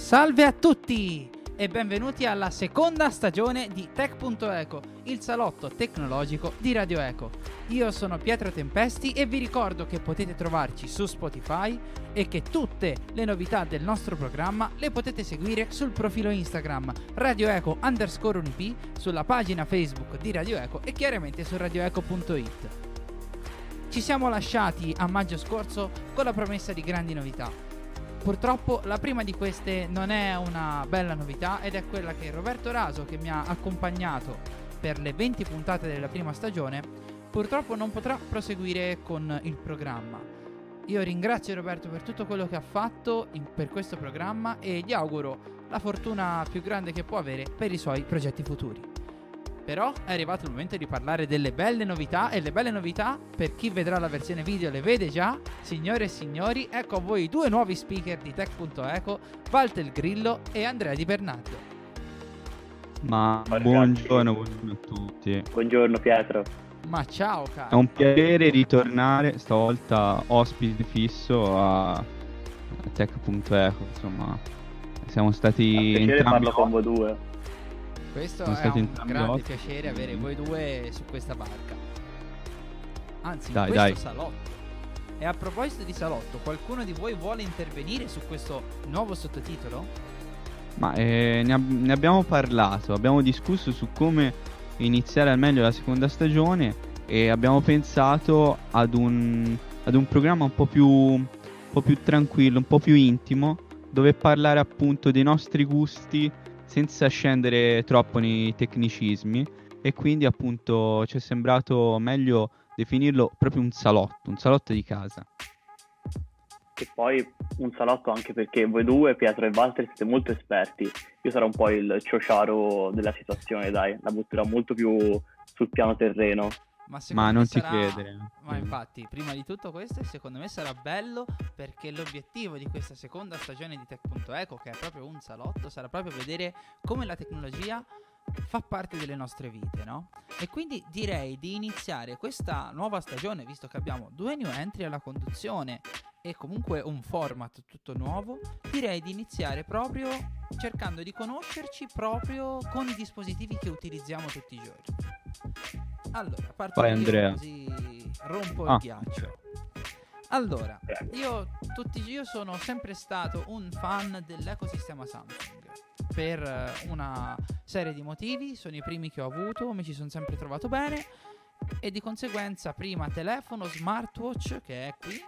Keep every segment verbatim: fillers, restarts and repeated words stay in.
Salve a tutti e benvenuti alla seconda stagione di Tech.Eco, il salotto tecnologico di Radio Eco. Io sono Pietro Tempesti e vi ricordo che potete trovarci su Spotify e che tutte le novità del nostro programma le potete seguire sul profilo Instagram radioeco underscore unip, sulla pagina Facebook di Radio Eco e chiaramente su radioeco punto it. Ci siamo lasciati a maggio scorso con la promessa di grandi novità. Purtroppo la prima di queste non è una bella novità ed è quella che Roberto Raso, che mi ha accompagnato per le venti puntate della prima stagione, purtroppo non potrà proseguire con il programma. Io ringrazio Roberto per tutto quello che ha fatto in, per questo programma e gli auguro la fortuna più grande che può avere per i suoi progetti futuri. Però è arrivato il momento di parlare delle belle novità, e le belle novità, per chi vedrà la versione video le vede già. Signore e signori, ecco a voi i due nuovi speaker di Tech.Eco, Walter Grillo e Andrea Di Bernardo. Ma buongiorno, buongiorno a tutti. Buongiorno Pietro. Ma ciao caro. È un piacere ritornare, stavolta ospite fisso a Tech.Eco, insomma. Siamo stati entrambi. Parlo con voi due. Questo è un grande ospite. Piacere avere voi due su questa barca. Anzi, dai, in questo dai. salotto. E a proposito di salotto, qualcuno di voi vuole intervenire su questo nuovo sottotitolo? Ma eh, ne, ab- ne abbiamo parlato, abbiamo discusso su come iniziare al meglio la seconda stagione e abbiamo pensato ad un, ad un programma un po' più, un po' più tranquillo, un po' più intimo, dove parlare appunto dei nostri gusti senza scendere troppo nei tecnicismi, e quindi appunto ci è sembrato meglio definirlo proprio un salotto, un salotto di casa. E poi un salotto anche perché voi due, Pietro e Walter, siete molto esperti. Io sarò un po' il ciociaro della situazione, dai, la butterò molto più sul piano terreno. Ma, Ma non sarà... ti credere. Ma infatti, prima di tutto questo, secondo me sarà bello, perché l'obiettivo di questa seconda stagione di Tech.Eco, che è proprio un salotto, sarà proprio vedere come la tecnologia fa parte delle nostre vite, no? E quindi direi di iniziare questa nuova stagione, visto che abbiamo due new entry alla conduzione e comunque un format tutto nuovo, direi di iniziare proprio cercando di conoscerci proprio con i dispositivi che utilizziamo tutti i giorni. Allora, parto Vai, io Andrea. così rompo ah. il ghiaccio. Allora, io, tutti, io sono sempre stato un fan dell'ecosistema Samsung per una serie di motivi, sono i primi che ho avuto, mi ci sono sempre trovato bene e di conseguenza prima telefono, smartwatch che è qui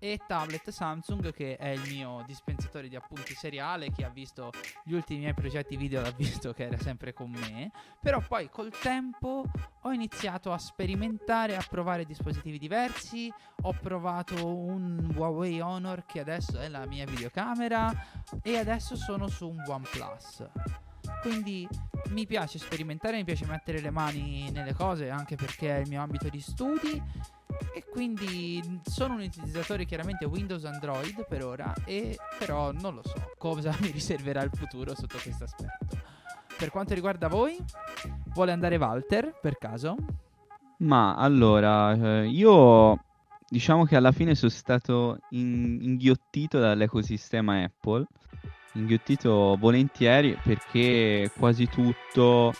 e tablet Samsung che è il mio dispensatore di appunti seriale, che ha visto gli ultimi miei progetti video, l'ha visto che era sempre con me, però poi col tempo ho iniziato a sperimentare, a provare dispositivi diversi, ho provato un Huawei Honor che adesso è la mia videocamera e adesso sono su un OnePlus, quindi mi piace sperimentare, mi piace mettere le mani nelle cose anche perché è il mio ambito di studi. E quindi sono un utilizzatore chiaramente Windows, Android per ora, e però non lo so cosa mi riserverà il futuro sotto questo aspetto. Per quanto riguarda voi, vuole andare Walter per caso? Ma allora, io diciamo che alla fine sono stato in- inghiottito dall'ecosistema Apple, inghiottito volentieri perché quasi tutto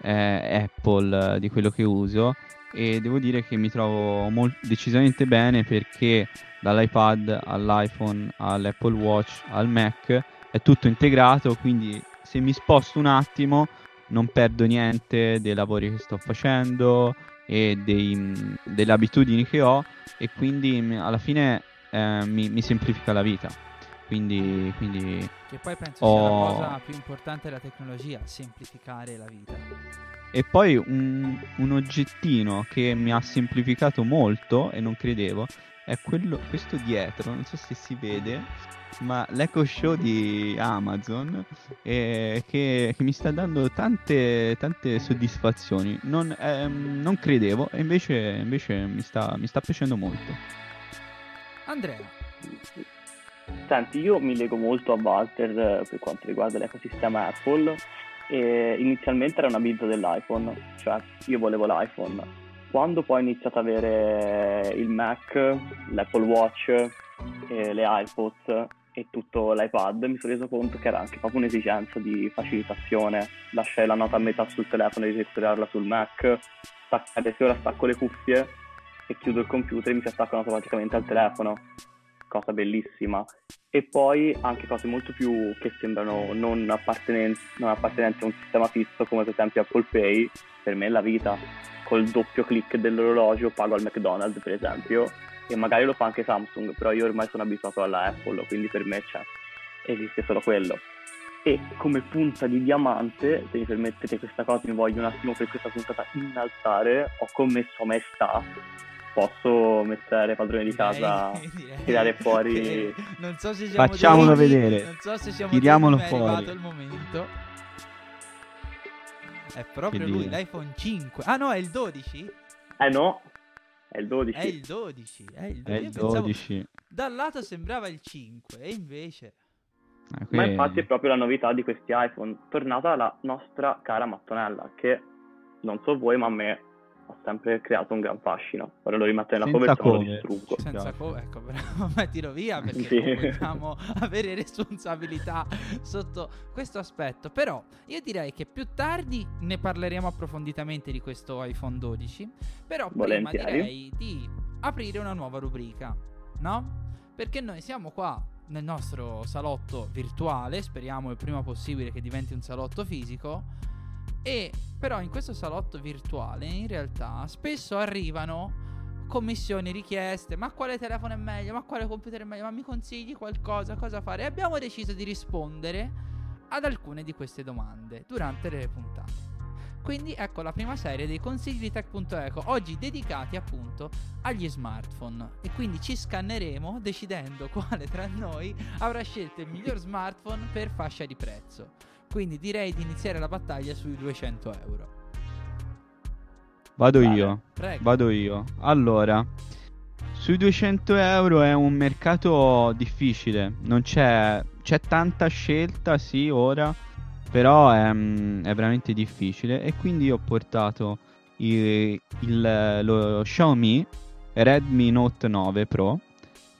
è Apple di quello che uso. E devo dire che mi trovo mol- decisamente bene, perché dall'iPad all'iPhone all'Apple Watch al Mac è tutto integrato, quindi se mi sposto un attimo non perdo niente dei lavori che sto facendo e dei, delle abitudini che ho, e quindi alla fine eh, mi, mi semplifica la vita, quindi, quindi che poi penso ho... sia la cosa più importante della tecnologia, semplificare la vita. E poi un, un oggettino che mi ha semplificato molto, e non credevo, è quello, questo dietro, non so se si vede, ma l'Eco Show di Amazon, eh, che, che mi sta dando tante, tante soddisfazioni. Non, ehm, non credevo, e invece, invece mi sta, mi sta piacendo molto. Andrea. Senti, io mi lego molto a Walter per quanto riguarda l'ecosistema Apple. E inizialmente era una build dell'iPhone, cioè io volevo l'iPhone. Quando poi ho iniziato ad avere il Mac, l'Apple Watch, e le iPods e tutto l'iPad, mi sono reso conto che era anche proprio un'esigenza di facilitazione. Lasciare la nota a metà sul telefono e recuperarla sul Mac, staccare, se ora stacco le cuffie e chiudo il computer e mi si attaccano automaticamente al telefono, cosa bellissima. E poi anche cose molto più che sembrano non appartenenti, non appartenenti a un sistema fisso, come per esempio Apple Pay. Per me è la vita, col doppio click dell'orologio pago al McDonald's per esempio, e magari lo fa anche Samsung, però io ormai sono abituato alla Apple, quindi per me c'è, esiste solo quello. E come punta di diamante, se mi permettete questa cosa, mi voglio un attimo per questa puntata innalzare, ho commesso onestà. Posso mettere padrone di casa, direi, tirare fuori. Non so se siamo Facciamolo dei... vedere. Non so se siamo Tiriamolo dei... fuori. È arrivato il momento. È proprio che lui, dire. l'iPhone cinque. Ah no, è il dodici? Eh no. È il dodici. È il dodici. È il dodici. È il dodici. Dal lato sembrava il cinque e invece ah, qui... Ma infatti è proprio la novità di questi iPhone, tornata la nostra cara mattonella, che non so voi, ma a me ha sempre creato un gran fascino. Ora lo rimetto nella cover e lo distruggo. Senza cover, ecco, bravo, ma tiro via, perché sì, dobbiamo avere responsabilità sotto questo aspetto. Però io direi che più tardi ne parleremo approfonditamente di questo iPhone dodici. Però volentieri, prima direi di aprire una nuova rubrica, no? Perché noi siamo qua nel nostro salotto virtuale, speriamo il prima possibile che diventi un salotto fisico. E però in questo salotto virtuale in realtà spesso arrivano commissioni, richieste, ma quale telefono è meglio, ma quale computer è meglio, ma mi consigli qualcosa, cosa fare? E abbiamo deciso di rispondere ad alcune di queste domande durante le puntate. Quindi ecco la prima serie dei consigli di Tech.Eco, oggi dedicati appunto agli smartphone. E quindi ci scanneremo decidendo quale tra noi avrà scelto il miglior smartphone per fascia di prezzo. Quindi direi di iniziare la battaglia sui duecento euro. Vado vale. io, Prego. vado io. Allora, sui duecento euro è un mercato difficile, non c'è, c'è tanta scelta, sì, ora, però è, è veramente difficile. E quindi ho portato il, il, lo Xiaomi Redmi Note nove Pro,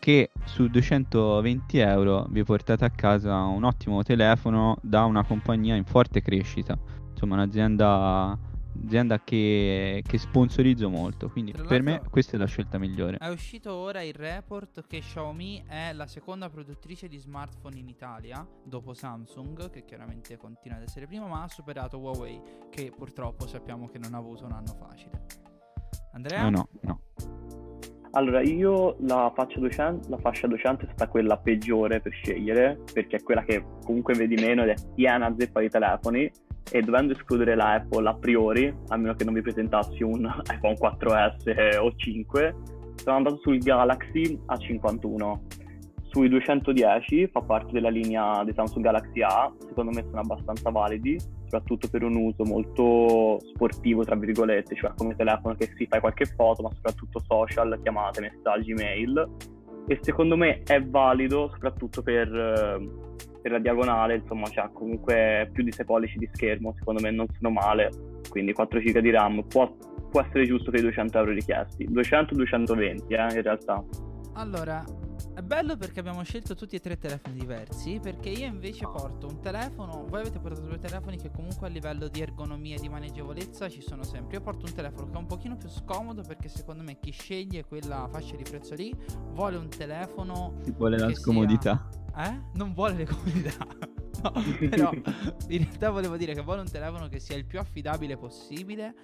che su duecentoventi euro vi portate a casa un ottimo telefono da una compagnia in forte crescita, insomma un'azienda azienda che, che sponsorizzo molto, quindi Tra per me questa è la scelta migliore. È uscito ora il report che Xiaomi è la seconda produttrice di smartphone in Italia dopo Samsung, che chiaramente continua ad essere prima, ma ha superato Huawei, che purtroppo sappiamo che non ha avuto un anno facile. Andrea? No, no, no. Allora, io la fascia duecento, la fascia duecento è stata quella peggiore per scegliere, perché è quella che comunque vedi meno ed è piena zeppa di telefoni, e dovendo escludere la Apple a priori, a meno che non vi presentassi un iPhone quattro S o cinque, sono andato sul Galaxy A cinquantuno. Sui duecentodieci fa parte della linea dei Samsung Galaxy A, secondo me sono abbastanza validi, soprattutto per un uso molto sportivo tra virgolette, cioè come telefono che si fa qualche foto, ma soprattutto social, chiamate, messaggi, mail. E secondo me è valido soprattutto per, per la diagonale, insomma c'ha comunque più di sei pollici di schermo, secondo me non sono male, quindi quattro giga di RAM può, può essere giusto per i duecento euro richiesti, duecento duecentoventi eh, in realtà. Allora, è bello perché abbiamo scelto tutti e tre telefoni diversi, perché io invece porto un telefono, voi avete portato due telefoni che comunque a livello di ergonomia e di maneggevolezza ci sono sempre, io porto un telefono che è un pochino più scomodo, perché secondo me chi sceglie quella fascia di prezzo lì vuole un telefono, si vuole la scomodità sia... eh? non vuole le comodità no, però in realtà volevo dire che vuole un telefono che sia il più affidabile possibile.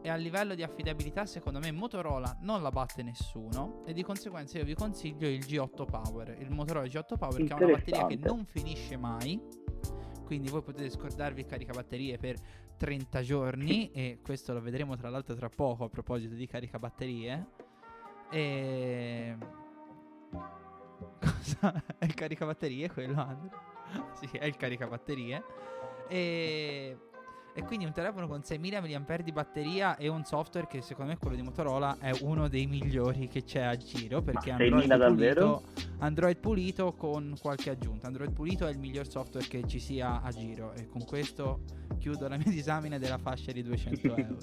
E a livello di affidabilità secondo me Motorola non la batte nessuno, e di conseguenza io vi consiglio il G otto Power, il Motorola G otto Power, che ha una batteria che non finisce mai, quindi voi potete scordarvi il caricabatterie per trenta giorni, e questo lo vedremo tra l'altro tra poco a proposito di caricabatterie. E... cosa? È il caricabatterie quello? Sì, è il caricabatterie. E... e quindi un telefono con seimila milliamperi di batteria e un software che secondo me quello di Motorola è uno dei migliori che c'è a giro, perché Android pulito, Android pulito con qualche aggiunta. Android pulito è il miglior software che ci sia a giro e con questo chiudo la mia disamina della fascia di duecento euro.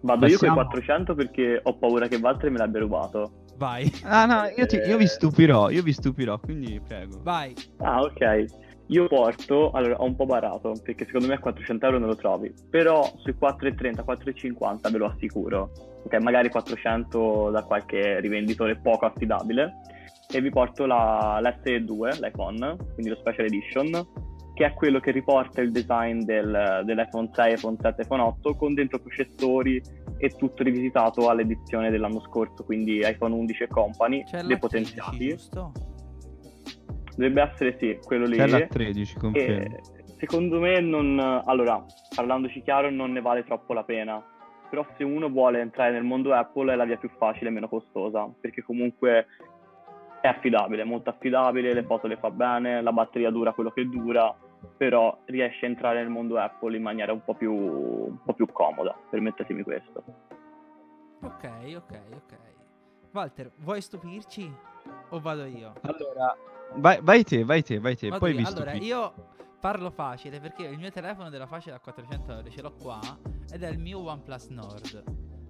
Vado io con i quattrocento perché ho paura che Walter me l'abbia rubato. Vai. Ah no, io, ti, io vi stupirò, io vi stupirò, quindi prego. Vai. Ah ok, io porto, allora ho un po' barato, perché secondo me a quattrocento euro non lo trovi, però sui quattrocentotrenta, quattrocentocinquanta ve lo assicuro. Ok, magari quattrocento da qualche rivenditore poco affidabile. E vi porto la, la S E due, l'iPhone, quindi lo Special Edition, che è quello che riporta il design del, dell'iPhone sei, iPhone sette, iPhone otto, con dentro processori e tutto rivisitato all'edizione dell'anno scorso, quindi iPhone undici e company, c'è depotenziati. tredici, giusto? Dovrebbe essere sì, quello lì. C'è la tredici, confermo. E secondo me non... Allora, parlandoci chiaro, non ne vale troppo la pena. Però se uno vuole entrare nel mondo Apple è la via più facile e meno costosa, perché comunque... è affidabile, molto affidabile, le foto le fa bene, la batteria dura quello che dura, però riesce a entrare nel mondo Apple in maniera un po' più, un po' più comoda, permettetemi questo. Ok, ok, ok. Walter, vuoi stupirci o vado io? Allora, vai, vai te, vai te, vai te, vado poi io. Vi allora, stupi. Io parlo facile perché il mio telefono della faccia da quattrocento euro ce l'ho qua ed è il mio OnePlus Nord.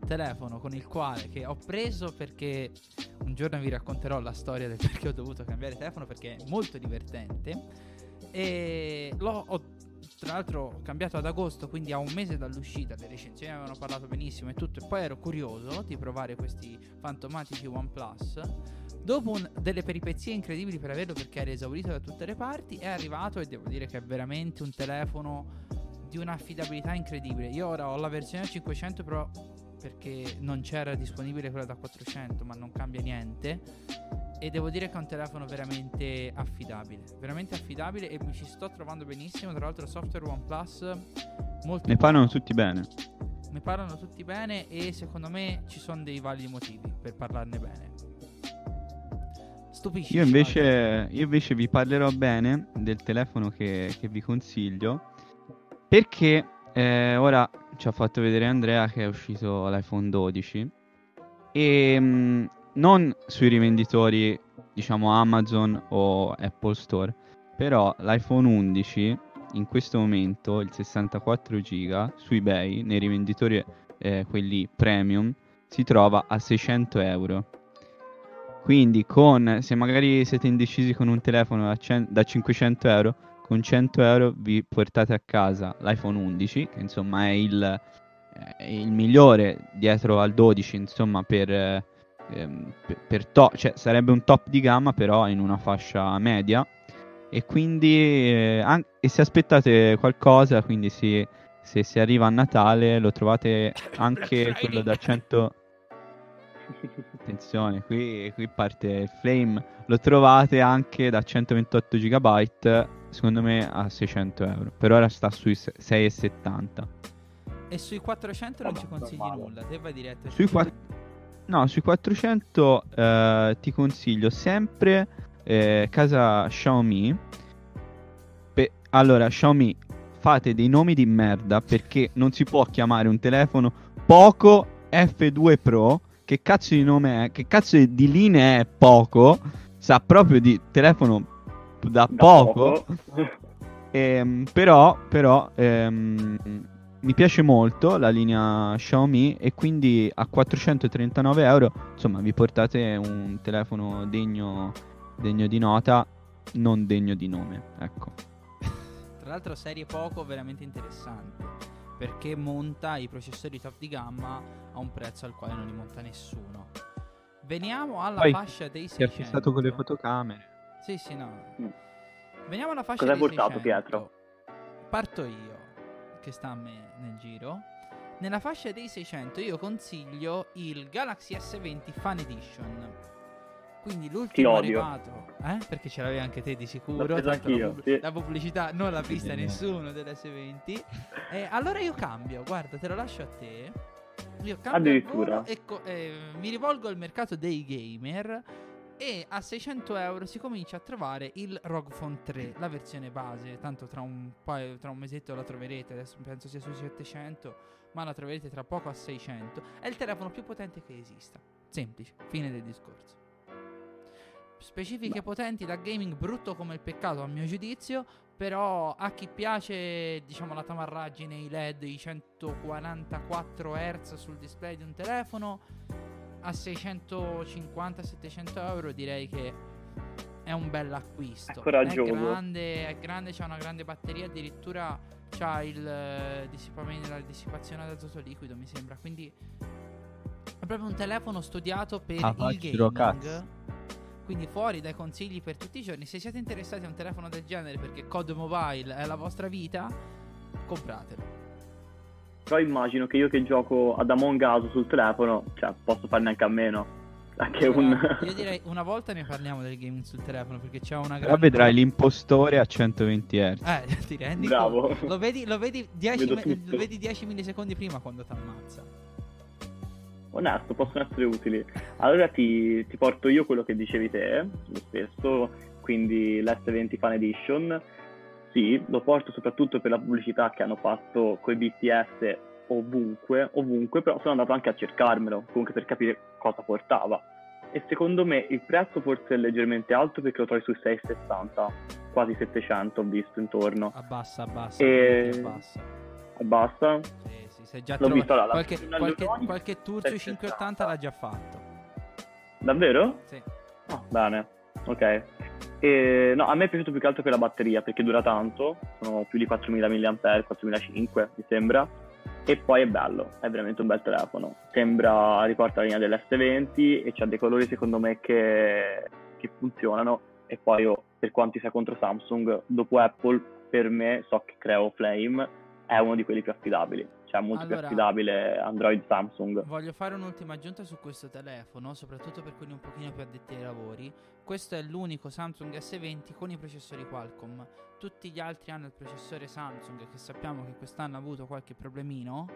Telefono con il quale che ho preso perché un giorno vi racconterò la storia del perché ho dovuto cambiare telefono, perché è molto divertente, e l'ho ho, tra l'altro cambiato ad agosto, quindi a un mese dall'uscita. Le recensioni avevano parlato benissimo e tutto, e poi ero curioso di provare questi fantomatici OnePlus. Dopo un, delle peripezie incredibili per averlo, perché era esaurito da tutte le parti, è arrivato e devo dire che è veramente un telefono di un'affidabilità incredibile. Io ora ho la versione cinquecento però perché non c'era disponibile quella da quattrocento, ma non cambia niente, e devo dire che è un telefono veramente affidabile, veramente affidabile, e mi ci sto trovando benissimo. Tra l'altro software OnePlus molto ne parlano buono. tutti bene ne parlano tutti bene e secondo me ci sono dei validi motivi per parlarne bene. Stupisci. Io invece, io invece vi parlerò bene del telefono che, che vi consiglio, perché eh, ora ci ha fatto vedere Andrea che è uscito l'iPhone dodici e mh, non sui rivenditori, diciamo Amazon o Apple Store, però l'iPhone undici in questo momento, il sessantaquattro giga su eBay, nei rivenditori eh, quelli premium, si trova a seicento euro. Quindi con, se magari siete indecisi con un telefono da, cien- da cinquecento euro, con cento euro vi portate a casa l'iPhone undici, che insomma è il, è il migliore dietro al dodici, insomma per, ehm, per, per top, cioè sarebbe un top di gamma però in una fascia media, e quindi eh, an- e se aspettate qualcosa, quindi se, se si arriva a Natale lo trovate anche quello da cento... Attenzione, qui, qui parte il flame, lo trovate anche da centoventotto giga byte, secondo me a seicento euro, per ora sta sui sei e settanta. E sui quattrocento non oh, ci consigli normale. nulla, te vai diretto. Sui quatt- no, sui quattrocento eh, ti consiglio sempre eh, casa Xiaomi. Pe- allora, Xiaomi, fate dei nomi di merda, perché non si può chiamare un telefono Poco F due Pro. Che cazzo di nome è? Che cazzo di linea è Poco? Sa proprio di telefono da, da poco. poco. ehm, però, però ehm, mi piace molto la linea Xiaomi e quindi a quattrocentotrentanove euro, insomma, vi portate un telefono degno, degno di nota, non degno di nome, ecco. Tra l'altro serie Poco veramente interessante, perché monta i processori top di gamma a un prezzo al quale non li monta nessuno. Veniamo alla Poi, fascia dei seicento. Si è fissato con le fotocamere. Sì, sì, no. Mm. Veniamo alla fascia Cosa dei seicento. Cosa hai portato, Pietro? Parto io, che sta a me nel giro. Nella fascia dei seicento io consiglio il Galaxy S venti Fan Edition. Quindi l'ultimo arrivato, eh? Perché ce l'avevi anche te di sicuro. L'ho preso anch'io, la, pub- sì. la pubblicità non l'ha vista nessuno dell'S venti. Eh, allora io cambio, guarda, te lo lascio a te. Io cambio. Addirittura. E co- eh, mi rivolgo al mercato dei gamer e a seicento euro si comincia a trovare il R O G Phone tre, la versione base. Tanto tra un paio, tra un mesetto la troverete, adesso penso sia sui settecento, ma la troverete tra poco a seicento. È il telefono più potente che esista, semplice, fine del discorso. Specifiche Beh. potenti da gaming brutto come il peccato a mio giudizio, però a chi piace, diciamo, la tamarraggine, i led, i centoquarantaquattro hertz sul display di un telefono, a seicentocinquanta settecento euro direi che è un bel acquisto. È coraggioso. È grande, è grande, c'ha una grande batteria, addirittura c'ha il eh, dissipamento, la dissipazione ad azoto liquido, mi sembra, quindi è proprio un telefono studiato per ah, il gaming. Cazzo. Quindi fuori dai consigli per tutti i giorni. Se siete interessati a un telefono del genere perché Code Mobile è la vostra vita, compratelo. Però immagino che io che gioco ad Among Us sul telefono, cioè posso farne anche a meno. Anche allora, un... io direi una volta ne parliamo del gaming sul telefono, perché c'è una grande... Però vedrai l'impostore a centoventi hertz. Eh, ti rendi Bravo. Conto? Lo vedi, lo vedi dieci millisecondi prima quando ti ammazza. Onesto, possono essere utili. Allora ti, ti porto io quello che dicevi te, lo stesso, quindi l'esse venti Fan Edition. Sì, lo porto soprattutto per la pubblicità che hanno fatto coi B T S ovunque, ovunque, però sono andato anche a cercarmelo, comunque per capire cosa portava. E secondo me il prezzo forse è leggermente alto, perché lo trovi sui seicentosessanta, quasi settecento ho visto intorno. Abbassa, abbassa, e... abbassa. Abbassa? Sì. Se già trovo... visto, allora, qualche, qualche, qualche Turso cinquecentottanta l'ha già fatto. Davvero? Sì. Oh, bene, ok. E, no, a me è piaciuto più che altro per la batteria, perché dura tanto, sono più di quattromila milliampere, quattromilacinquecento mi sembra. E poi è bello, è veramente un bel telefono. Sembra, riporta la linea dell'esse venti e c'ha dei colori secondo me che, che funzionano. E poi io, per quanti sia contro Samsung, dopo Apple, per me, so che Creo Flame è uno di quelli più affidabili. Cioè molto allora, più affidabile Android Samsung. Voglio fare un'ultima aggiunta su questo telefono, soprattutto per quelli un pochino più addetti ai lavori. Questo è l'unico Samsung esse venti con i processori Qualcomm. Tutti gli altri hanno il processore Samsung, che sappiamo che quest'anno ha avuto qualche problemino,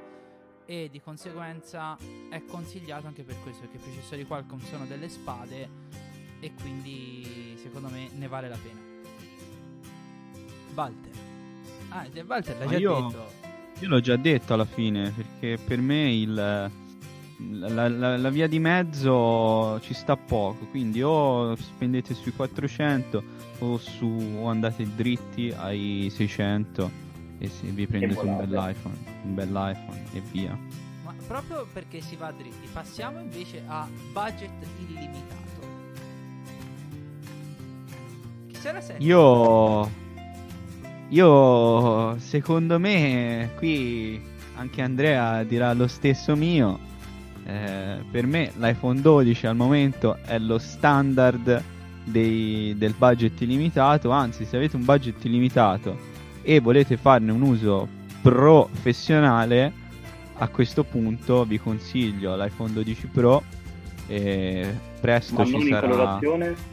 e di conseguenza è consigliato anche per questo, perché i processori Qualcomm sono delle spade, e quindi secondo me ne vale la pena. Walter. Ah, Walter l'ha Ma già io... detto Io l'ho già detto alla fine, perché per me il, la, la, la via di mezzo ci sta poco, quindi o spendete sui quattrocento o, su, o andate dritti ai seicento e se vi prendete un bell'iPhone, un bell'iPhone e via. Ma proprio perché si va dritti, passiamo invece a budget illimitato. Chi se la sente? Io... Io, secondo me, qui anche Andrea dirà lo stesso mio, eh, per me l'iPhone dodici al momento è lo standard dei, del budget illimitato, anzi se avete un budget illimitato e volete farne un uso professionale, a questo punto vi consiglio l'iPhone dodici Pro, e presto Ma non ci sarà... in colorazione?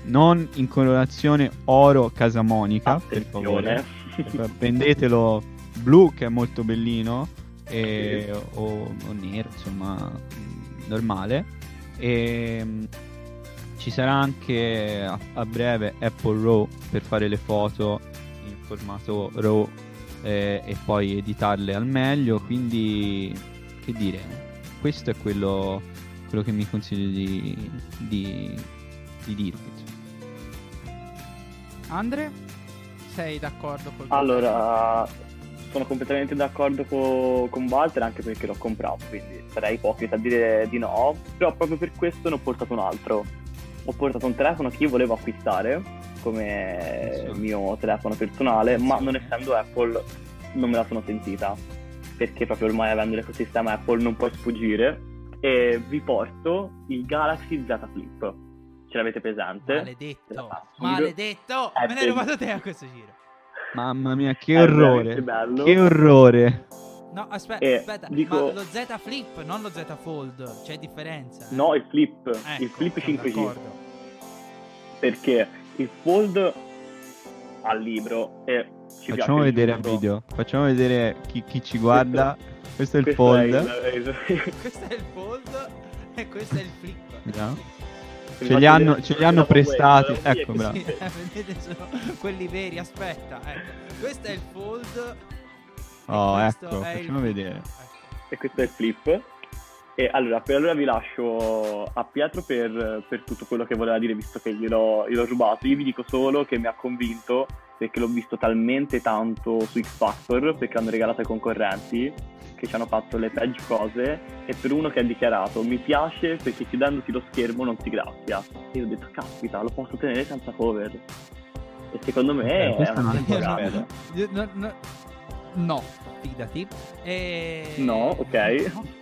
Non in colorazione oro Casamonica. Attenzione. Per favore, prendetelo blu che è molto bellino, e, o, o nero, insomma normale, e ci sarà anche a, a breve Apple RAW per fare le foto in formato RAW, eh, e poi editarle al meglio, quindi che dire, questo è quello, quello che mi consiglio di, di, di dirvi. Andre, sei d'accordo con Allora, sono completamente d'accordo co- con Walter, anche perché l'ho comprato, quindi sarei ipocrita a dire di no, però proprio per questo ne ho portato un altro. Ho portato un telefono che io volevo acquistare come sì. mio telefono personale, sì. ma non essendo Apple non me la sono sentita, perché proprio ormai avendo l'ecosistema Apple non puoi sfuggire, e vi porto il Galaxy Z Flip. Ce l'avete presente? Maledetto, maledetto, è me l'hai rubato te a questo giro. Mamma mia, che è orrore, che orrore. No, aspetta, eh, aspetta, dico... ma lo Z Flip, non lo Z Fold, c'è differenza? Eh? No, il Flip, ecco, il Flip cinque G. D'accordo. Perché il Fold al libro e ci Facciamo vedere il video, facciamo vedere chi, chi ci guarda. Questo, questo è il questo Fold. È il... questo è il Fold e questo è il Flip. No. ce li hanno, ce li hanno prestati, web, ecco, bravo. Sì, vedete, sono quelli veri, aspetta, ecco. Questo è il Fold. Oh, ecco, facciamo il... vedere. Ecco. E questo è il Flip. E allora, per allora vi lascio a Pietro per, per tutto quello che voleva dire, visto che gliel'ho, gliel'ho rubato. Io vi dico solo che mi ha convinto, perché l'ho visto talmente tanto su X Factor, perché hanno regalato ai concorrenti, che ci hanno fatto le peggio cose, e per uno che ha dichiarato: mi piace perché chiudendoti lo schermo non ti graffia. E io ho detto: caspita, lo posso tenere senza cover. E secondo me eh, è una cosa. No, no, no, fidati. E... No, ok. No.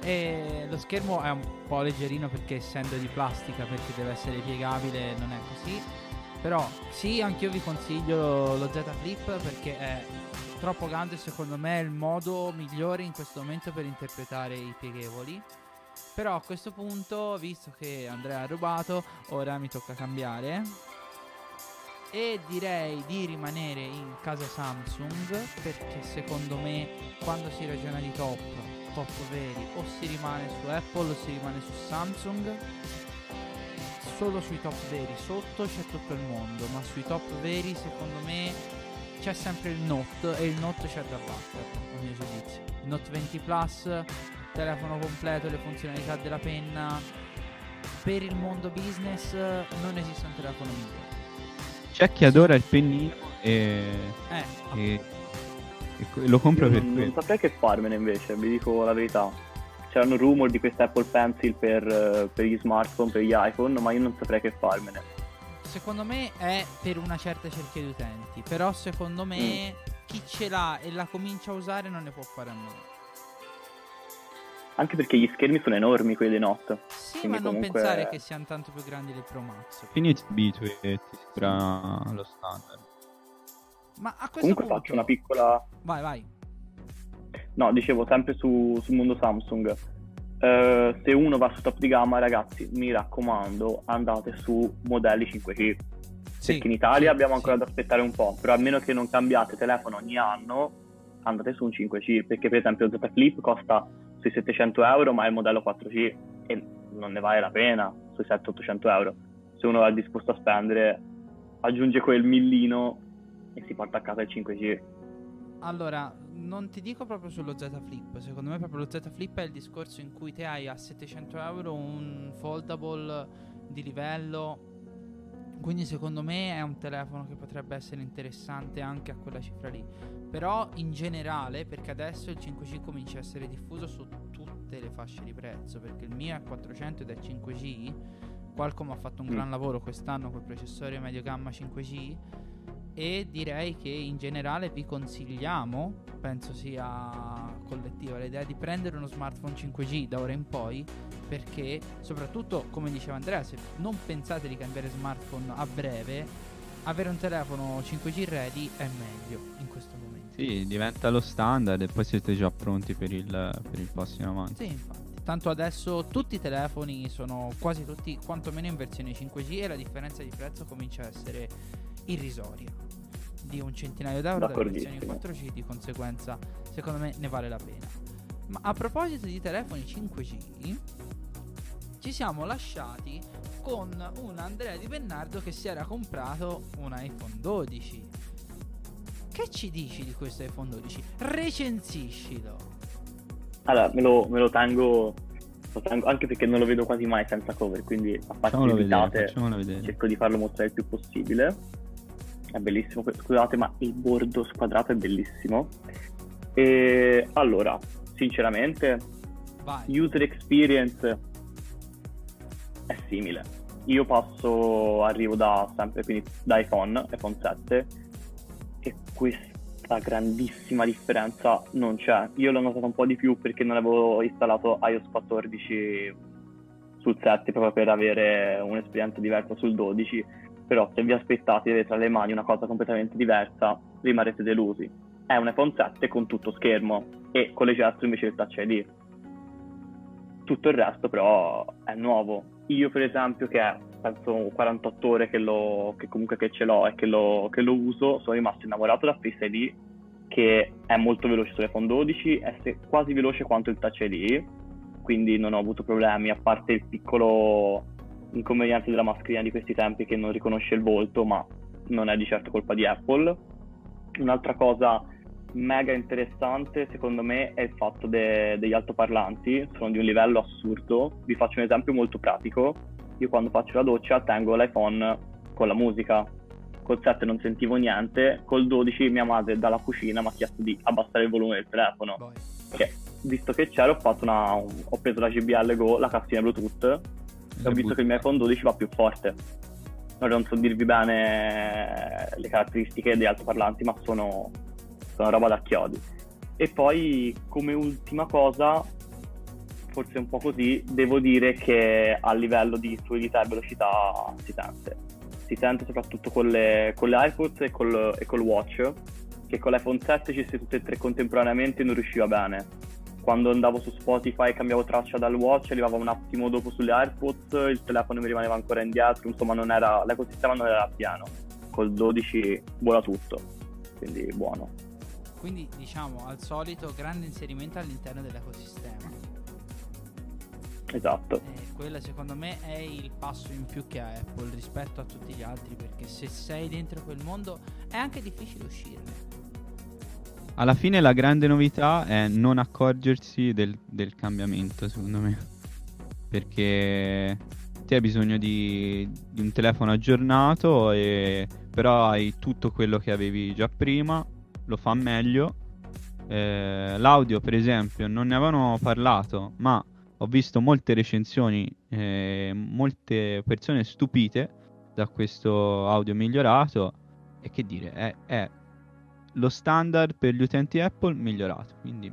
E lo schermo è un po' leggerino perché essendo di plastica, perché deve essere piegabile, non è così. Però sì, anch'io vi consiglio lo Z Flip perché è troppo grande, secondo me è il modo migliore in questo momento per interpretare i pieghevoli. Però a questo punto, visto che Andrea ha rubato, ora mi tocca cambiare e direi di rimanere in casa Samsung, perché secondo me quando si ragiona di top, top veri, o si rimane su Apple o si rimane su Samsung. Solo sui top veri, sotto c'è tutto il mondo, ma sui top veri secondo me c'è sempre il Note, e il Note c'è da battere, a mio giudizio. Il Note venti Plus, telefono completo, le funzionalità della penna, per il mondo business non esiste un telefono migliore. C'è chi adora il pennino e, eh, e, e lo compro io per non, quello. Non saprei che farmene invece, vi dico la verità. C'erano rumor di questa Apple Pencil per, per gli smartphone, per gli iPhone, ma io non saprei che farmene. Secondo me è per una certa cerchia di utenti, però secondo me mm. chi ce l'ha e la comincia a usare non ne può fare a meno. Anche perché gli schermi sono enormi quelli dei Note. Sì, ma non comunque... pensare che siano tanto più grandi del Pro Max. Quindi ti abitui e ti sembra lo standard. Ma a questo comunque punto... faccio una piccola... Vai, vai. No, dicevo, sempre su, sul mondo Samsung, eh, se uno va su top di gamma, ragazzi, mi raccomando, andate su modelli cinque G, sì, perché in Italia sì, abbiamo ancora sì. da aspettare un po', però a meno che non cambiate telefono ogni anno, andate su un cinque G, perché per esempio Z Flip costa sui settecento euro, ma è il modello quattro G e non ne vale la pena, sui settecento ottocento euro. Se uno è disposto a spendere, aggiunge quel millino e si porta a casa il cinque G. Allora, non ti dico proprio sullo Z Flip, secondo me proprio lo Z Flip è il discorso in cui te hai a settecento euro un foldable di livello, quindi secondo me è un telefono che potrebbe essere interessante anche a quella cifra lì, però in generale, perché adesso il cinque G comincia a essere diffuso su tutte le fasce di prezzo, perché il mio è quattrocento ed è cinque G, Qualcomm ha fatto un gran lavoro quest'anno col processore medio gamma cinque G, e direi che in generale vi consigliamo, penso sia collettiva l'idea di prendere uno smartphone cinque G da ora in poi, perché soprattutto, come diceva Andrea, se non pensate di cambiare smartphone a breve, avere un telefono cinque G ready è meglio in questo momento. Sì, diventa lo standard e poi siete già pronti per il, per il passo in avanti. Sì, infatti, tanto adesso tutti i telefoni sono quasi tutti quantomeno in versione cinque G e la differenza di prezzo comincia a essere irrisoria, di un centinaio d'euro da versione quattro G, di conseguenza secondo me ne vale la pena. Ma a proposito di telefoni cinque G, ci siamo lasciati con un Andrea Di Bernardo che si era comprato un iPhone dodici. Che ci dici di questo iPhone dodici? Recensiscilo. Allora, me lo, me lo tengo, lo tengo anche perché non lo vedo quasi mai senza cover, quindi a parte le visitate cerco di farlo mostrare il più possibile. È bellissimo, scusate, ma il bordo squadrato è bellissimo. E allora, sinceramente, Vai. User experience è simile. Io passo, arrivo da sempre, quindi da iPhone, iPhone sette, e questa grandissima differenza non c'è. Io l'ho notata un po' di più perché non avevo installato iOS quattordici sul sette proprio per avere un'esperienza diversa sul dodici. Però se vi aspettate di avere tra le mani una cosa completamente diversa, rimarrete delusi. È un iPhone sette con tutto schermo e con le gesture invece del Touch I D. Tutto il resto però è nuovo. Io per esempio, che è, penso quarantotto ore che, lo, che comunque che ce l'ho e che lo, che lo uso, sono rimasto innamorato da Face I D, che è molto veloce sull'iPhone dodici, è quasi veloce quanto il Touch I D, quindi non ho avuto problemi, a parte il piccolo... inconveniente della mascherina di questi tempi che non riconosce il volto, ma non è di certo colpa di Apple. Un'altra cosa mega interessante secondo me è il fatto de- degli altoparlanti, sono di un livello assurdo. Vi faccio un esempio molto pratico: io quando faccio la doccia tengo l'iPhone con la musica, col sette non sentivo niente, col dodici mia madre dalla cucina mi ha chiesto di abbassare il volume del telefono. Boy. Perché visto che c'era ho, fatto una, ho preso la G B L Go, la cassina Bluetooth, e ho visto butta. che il mio iPhone dodici va più forte. Ora non so dirvi bene le caratteristiche degli altoparlanti, ma sono, sono roba da chiodi. E poi come ultima cosa, forse un po' così, devo dire che a livello di fluidità e velocità si sente. Si sente soprattutto con le, con le iPods e col, e col Watch, che con l'iPhone sette ci si tutte e tre contemporaneamente non riusciva bene. Quando andavo su Spotify e cambiavo traccia dal Watch, arrivavo un attimo dopo sulle AirPods, il telefono mi rimaneva ancora indietro, insomma non era, l'ecosistema non era piano. Col dodici vola tutto, quindi buono. Quindi diciamo, al solito, grande inserimento all'interno dell'ecosistema. Esatto. Eh, quello secondo me è il passo in più che ha Apple rispetto a tutti gli altri, perché se sei dentro quel mondo è anche difficile uscirne. Alla fine la grande novità è non accorgersi del, del cambiamento, secondo me, perché ti hai bisogno di, di un telefono aggiornato, e, però hai tutto quello che avevi già prima, lo fa meglio. Eh, l'audio, per esempio, non ne avevano parlato, ma ho visto molte recensioni, eh, molte persone stupite da questo audio migliorato, e che dire, è... è lo standard per gli utenti Apple migliorato, quindi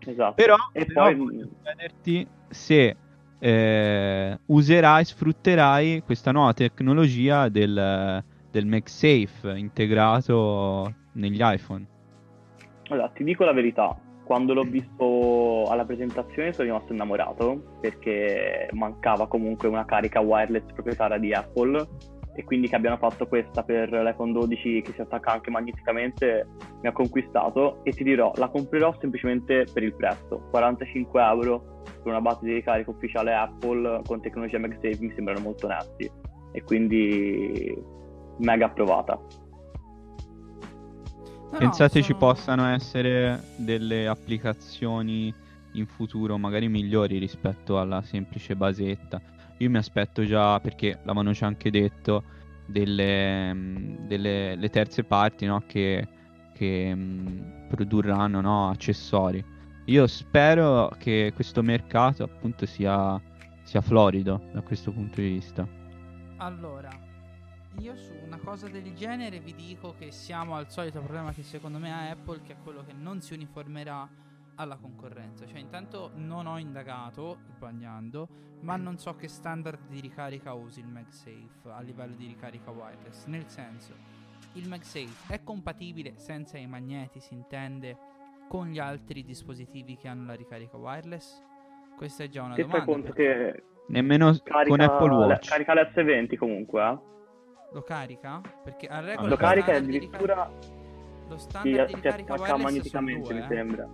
esatto. Però, e però poi voglio chiederti se eh, userai, sfrutterai questa nuova tecnologia del, del MagSafe integrato negli iPhone. Allora, ti dico la verità, quando l'ho visto alla presentazione sono rimasto innamorato, perché mancava comunque una carica wireless proprietaria di Apple, e quindi che abbiano fatto questa per l'iPhone dodici che si attacca anche magneticamente mi ha conquistato, e ti dirò, la comprerò semplicemente per il prezzo. quarantacinque euro per una base di ricarica ufficiale Apple con tecnologia MagSafe mi sembrano molto netti, e quindi mega approvata. No, pensate sono... ci possano essere delle applicazioni in futuro magari migliori rispetto alla semplice basetta? Io mi aspetto già, perché l'avevano già anche detto, delle, delle le terze parti, no, che, che mh, produrranno, no, accessori. Io spero che questo mercato appunto sia, sia florido da questo punto di vista. Allora, io su una cosa del genere vi dico che siamo al solito problema che secondo me ha Apple, che è quello che non si uniformerà alla concorrenza. Cioè, intanto non ho indagato, sbagliando, ma non so che standard di ricarica usi il MagSafe a livello di ricarica wireless. Nel senso, il MagSafe è compatibile, senza i magneti si intende, con gli altri dispositivi che hanno la ricarica wireless? Questa è già una domanda. Ti fai conto che nemmeno carica, con Apple Watch la, carica l'S venti comunque, eh? Lo carica? Perché a regola lo carica e addirittura ricarica... lo standard sì, di ricarica wireless magneticamente due, mi eh? sembra.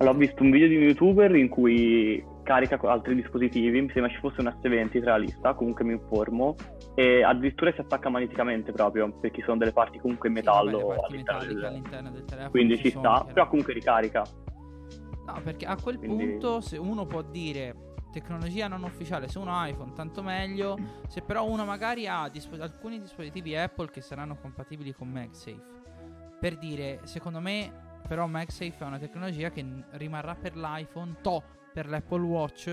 Allora, ho visto un video di un youtuber in cui carica altri dispositivi, mi sembra ci fosse un S venti tra la lista, comunque mi informo, e addirittura si attacca magneticamente proprio, perché sono delle parti comunque in metallo sì, all'interno, del... all'interno del telefono, quindi ci, ci sono, sta, però comunque ricarica. No, perché a quel quindi... punto se uno può dire tecnologia non ufficiale, se uno ha iPhone tanto meglio, se però uno magari ha disp- alcuni dispositivi Apple che saranno compatibili con MagSafe, per dire, secondo me... Però MagSafe è una tecnologia che rimarrà per l'iPhone, to per l'Apple Watch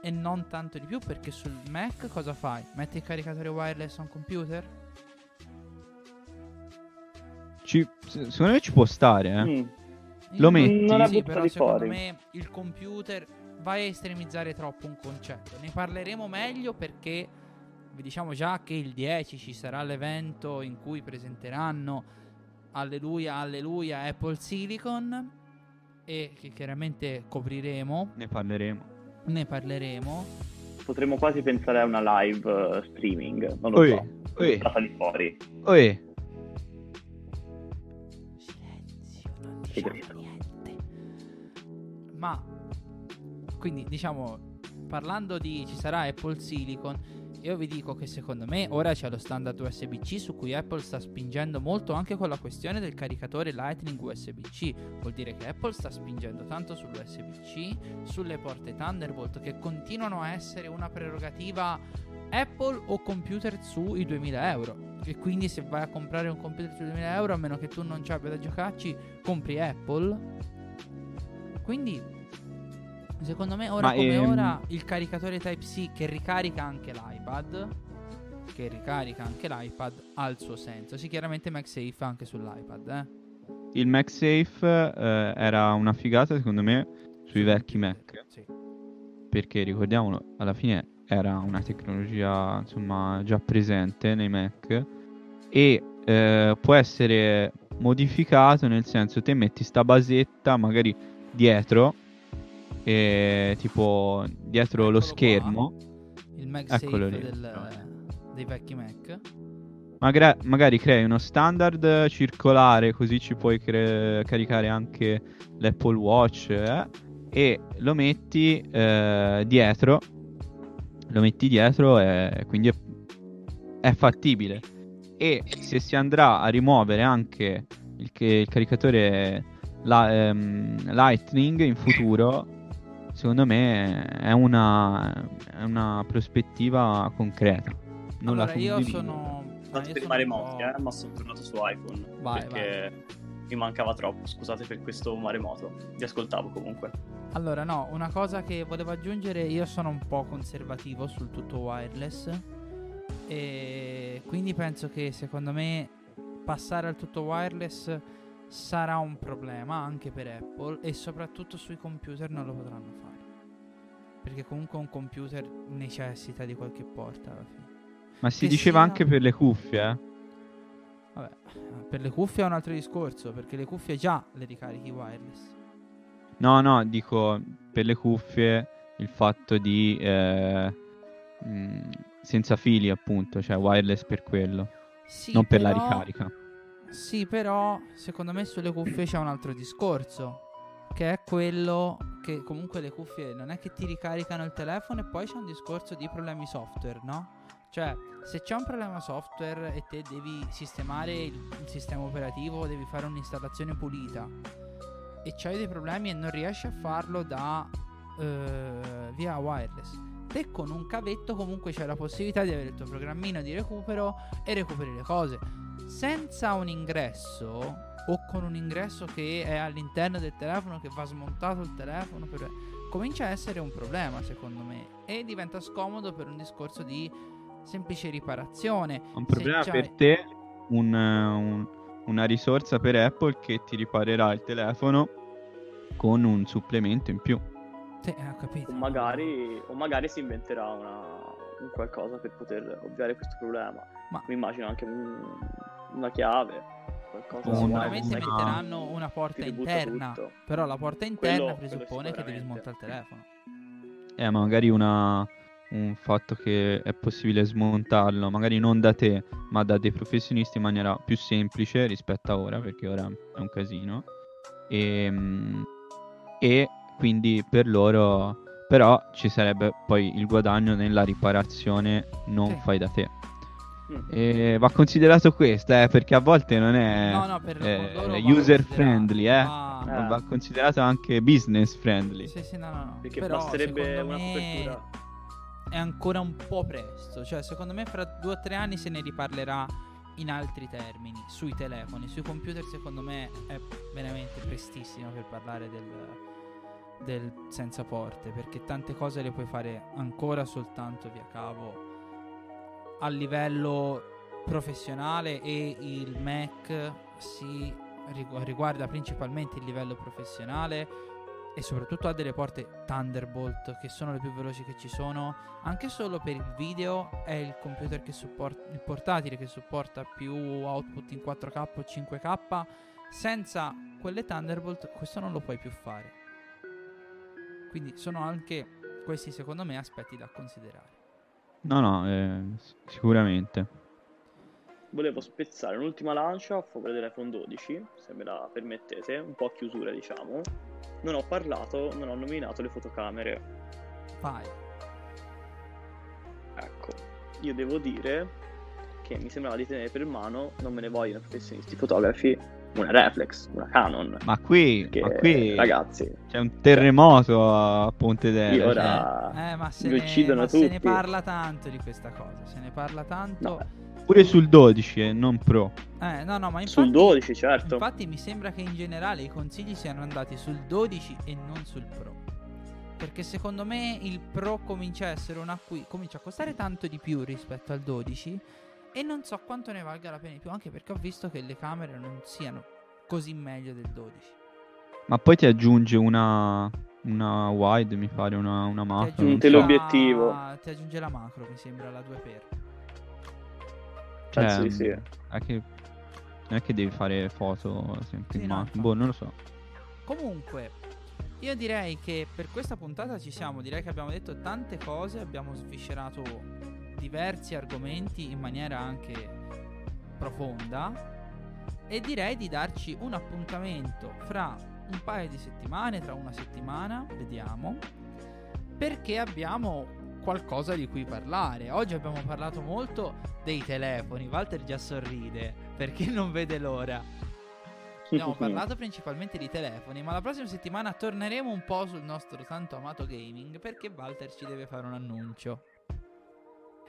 e non tanto di più, perché sul Mac cosa fai? Metti il caricatore wireless a un computer? Ci, secondo me ci può stare, eh. Mm. Lo metti? Non sì, però secondo fuori. me il computer vai a estremizzare troppo un concetto. Ne parleremo meglio, perché vi diciamo già che il dieci ci sarà l'evento in cui presenteranno... Alleluia, alleluia, Apple Silicon, e che chiaramente copriremo. Ne parleremo. Ne parleremo. Potremmo quasi pensare a una live uh, streaming. Non lo Oi. so. È stata lì fuori. Oi. Silenzio, non diciamo niente. Ma quindi diciamo parlando di ci sarà Apple Silicon, io vi dico che secondo me ora c'è lo standard U S B-C su cui Apple sta spingendo molto, anche con la questione del caricatore Lightning U S B-C. Vuol dire che Apple sta spingendo tanto sull'U S B-C, sulle porte Thunderbolt, che continuano a essere una prerogativa Apple o computer sui duemila euro, e quindi se vai a comprare un computer sui duemila euro, a meno che tu non ci abbia da giocarci, compri Apple. Quindi secondo me ora Ma come ehm... ora il caricatore Type-C che ricarica anche l'iPad che ricarica anche l'iPad ha il suo senso. Sì, chiaramente MagSafe anche sull'iPad, eh? Il MagSafe eh, era una figata secondo me sui vecchi Mac, sì. Perché ricordiamolo, alla fine era una tecnologia insomma già presente nei Mac e eh, può essere modificato, nel senso te metti sta basetta magari dietro e, tipo dietro Eccolo lo schermo qua. Il MagSafe del, dei vecchi Mac Magra- magari crei uno standard circolare, così ci puoi cre- caricare anche l'Apple Watch, eh? E lo metti eh, dietro lo metti dietro e quindi è, è fattibile. E se si andrà a rimuovere anche il, che il caricatore la, ehm, Lightning in futuro, secondo me è una, è una prospettiva concreta. Non allora, la io sono tanto io per sono maremoti, eh, ma sono tornato su iPhone vai, perché vai. mi mancava troppo. Scusate per questo maremoto, vi ascoltavo comunque. Allora no, una cosa che volevo aggiungere, io sono un po' conservativo sul tutto wireless e quindi penso che secondo me passare al tutto wireless sarà un problema anche per Apple, e soprattutto sui computer non lo potranno fare, perché comunque un computer necessita di qualche porta alla fine. Ma si che diceva sia... anche per le cuffie, eh? Vabbè, per le cuffie è un altro discorso, perché le cuffie già le ricarichi wireless. No no, dico per le cuffie il fatto di eh, mh, senza fili appunto, cioè wireless per quello, sì, non per però... la ricarica. Sì, però secondo me sulle cuffie c'è un altro discorso, che è quello che comunque le cuffie non è che ti ricaricano il telefono, e poi c'è un discorso di problemi software, no? Cioè, se c'è un problema software e te devi sistemare il, il sistema operativo, devi fare un'installazione pulita e c'hai dei problemi e non riesci a farlo da eh, via wireless, te con un cavetto comunque c'è la possibilità di avere il tuo programmino di recupero e recuperi le cose. Senza un ingresso, o con un ingresso che è all'interno del telefono, che va smontato il telefono, per... comincia a essere un problema secondo me, e diventa scomodo per un discorso di semplice riparazione. Un problema per te, un, un, una risorsa per Apple che ti riparerà il telefono con un supplemento in più. Sì, ho capito. O magari, o magari si inventerà una... qualcosa per poter ovviare questo problema. Ma mi immagino anche un, una chiave, qualcosa. Sicuramente una, metteranno una porta interna, però la porta interna quello, presuppone quello che devi smontare il telefono. Eh, ma magari una, un fatto che è possibile smontarlo, magari non da te, ma da dei professionisti in maniera più semplice rispetto a ora, perché ora è un casino. E, e quindi per loro... Però ci sarebbe poi il guadagno nella riparazione non sì. fai da te. Mm. E va considerato questo, eh, perché a volte non è no, no, per eh, user friendly, eh. Ah, eh. va considerato anche business friendly. Sì, sì, no, no, no. Perché però, basterebbe una copertura. È ancora un po' presto, cioè secondo me fra due o tre anni se ne riparlerà in altri termini, sui telefoni, sui computer secondo me è veramente prestissimo per parlare del... del senza porte, perché tante cose le puoi fare ancora soltanto via cavo a livello professionale, e il Mac si riguarda principalmente il livello professionale e soprattutto ha delle porte Thunderbolt che sono le più veloci che ci sono, anche solo per il video è il computer che supporta, il portatile che supporta più output in quattro K o cinque K. Senza quelle Thunderbolt questo non lo puoi più fare. Quindi sono anche questi, secondo me, aspetti da considerare. No, no, eh, sicuramente. Volevo spezzare un'ultima lancia a favore dell'iPhone dodici, se me la permettete, un po' a chiusura, diciamo. Non ho parlato, non ho nominato le fotocamere. Vai. Ecco, io devo dire che mi sembrava di tenere per mano, non me ne vogliono professionisti fotografi, una reflex, una Canon. Ma qui, perché, ma qui ragazzi, c'è un terremoto a Ponte d'Era. Ora cioè. eh, ma se, mi ne, ma tutti. se ne parla tanto di questa cosa, se ne parla tanto. No. Pure sul dodici, eh, non Pro. Eh, no, no, ma infatti, sul dodici, certo. Infatti mi sembra che in generale i consigli siano andati sul dodici e non sul Pro. Perché secondo me il Pro comincia a essere un acqui- comincia a costare tanto di più rispetto al dodici. E non so quanto ne valga la pena di più, anche perché ho visto che le camere non siano così meglio del dodici. Ma poi ti aggiunge una una wide, mi pare, una, una macro. Ti aggiunge l'obiettivo. La... Ti aggiunge la macro, mi sembra, la due x. Cioè, sì, sì. È che... non è che devi fare foto sempre sì, in macro. No, boh, non lo so. Comunque, io direi che per questa puntata ci siamo. Direi che abbiamo detto tante cose, abbiamo sviscerato diversi argomenti in maniera anche profonda, e direi di darci un appuntamento fra un paio di settimane, tra una settimana, vediamo, perché abbiamo qualcosa di cui parlare. Oggi abbiamo parlato molto dei telefoni, Walter già sorride perché non vede l'ora. Abbiamo parlato principalmente di telefoni, ma la prossima settimana torneremo un po' sul nostro tanto amato gaming, perché Walter ci deve fare un annuncio.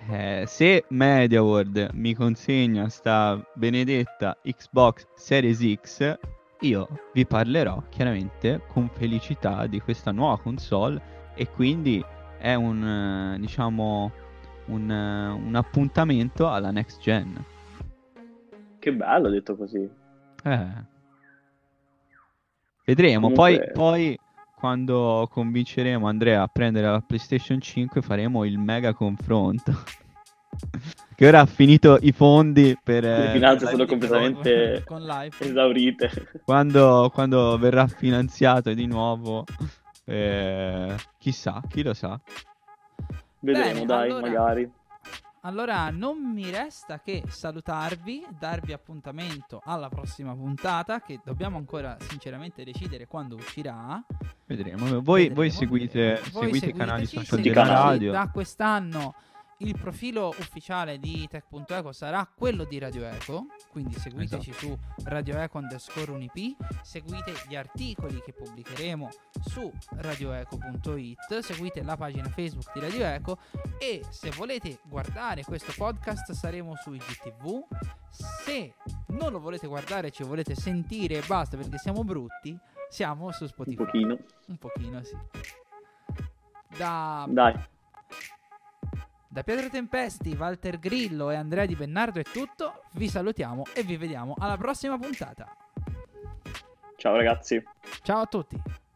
Eh, se MediaWorld mi consegna sta benedetta Xbox Series X, io vi parlerò chiaramente con felicità di questa nuova console, e quindi è un, diciamo, un, un appuntamento alla next gen. Che bello detto così. Eh. Vedremo. Comunque... poi, poi quando convinceremo Andrea a prendere la PlayStation cinque faremo il mega confronto. Che ora ha finito i fondi per... Le finanze sono completamente con esaurite. Quando, quando verrà finanziato di nuovo, eh, chissà, chi lo sa. Vedremo. Bene, dai, allora, magari. Allora non mi resta che salutarvi, darvi appuntamento alla prossima puntata, che dobbiamo ancora sinceramente decidere quando uscirà. Vedremo. Voi, vedremo, voi seguite, voi seguite i canali social della radio. Da quest'anno il profilo ufficiale di Tech.Eco sarà quello di Radio Eco, quindi seguiteci, esatto, su radioeco underscore unip, seguite gli articoli che pubblicheremo su radioeco punto it, seguite la pagina Facebook di Radio Eco, e se volete guardare questo podcast saremo su I G T V. Se non lo volete guardare, ci volete sentire e basta perché siamo brutti, siamo su Spotify. Un pochino. Un pochino, sì. Da... Dai. Da Pietro Tempesti, Walter Grillo e Andrea Di Bernardo è tutto. Vi salutiamo e vi vediamo alla prossima puntata. Ciao ragazzi. Ciao a tutti.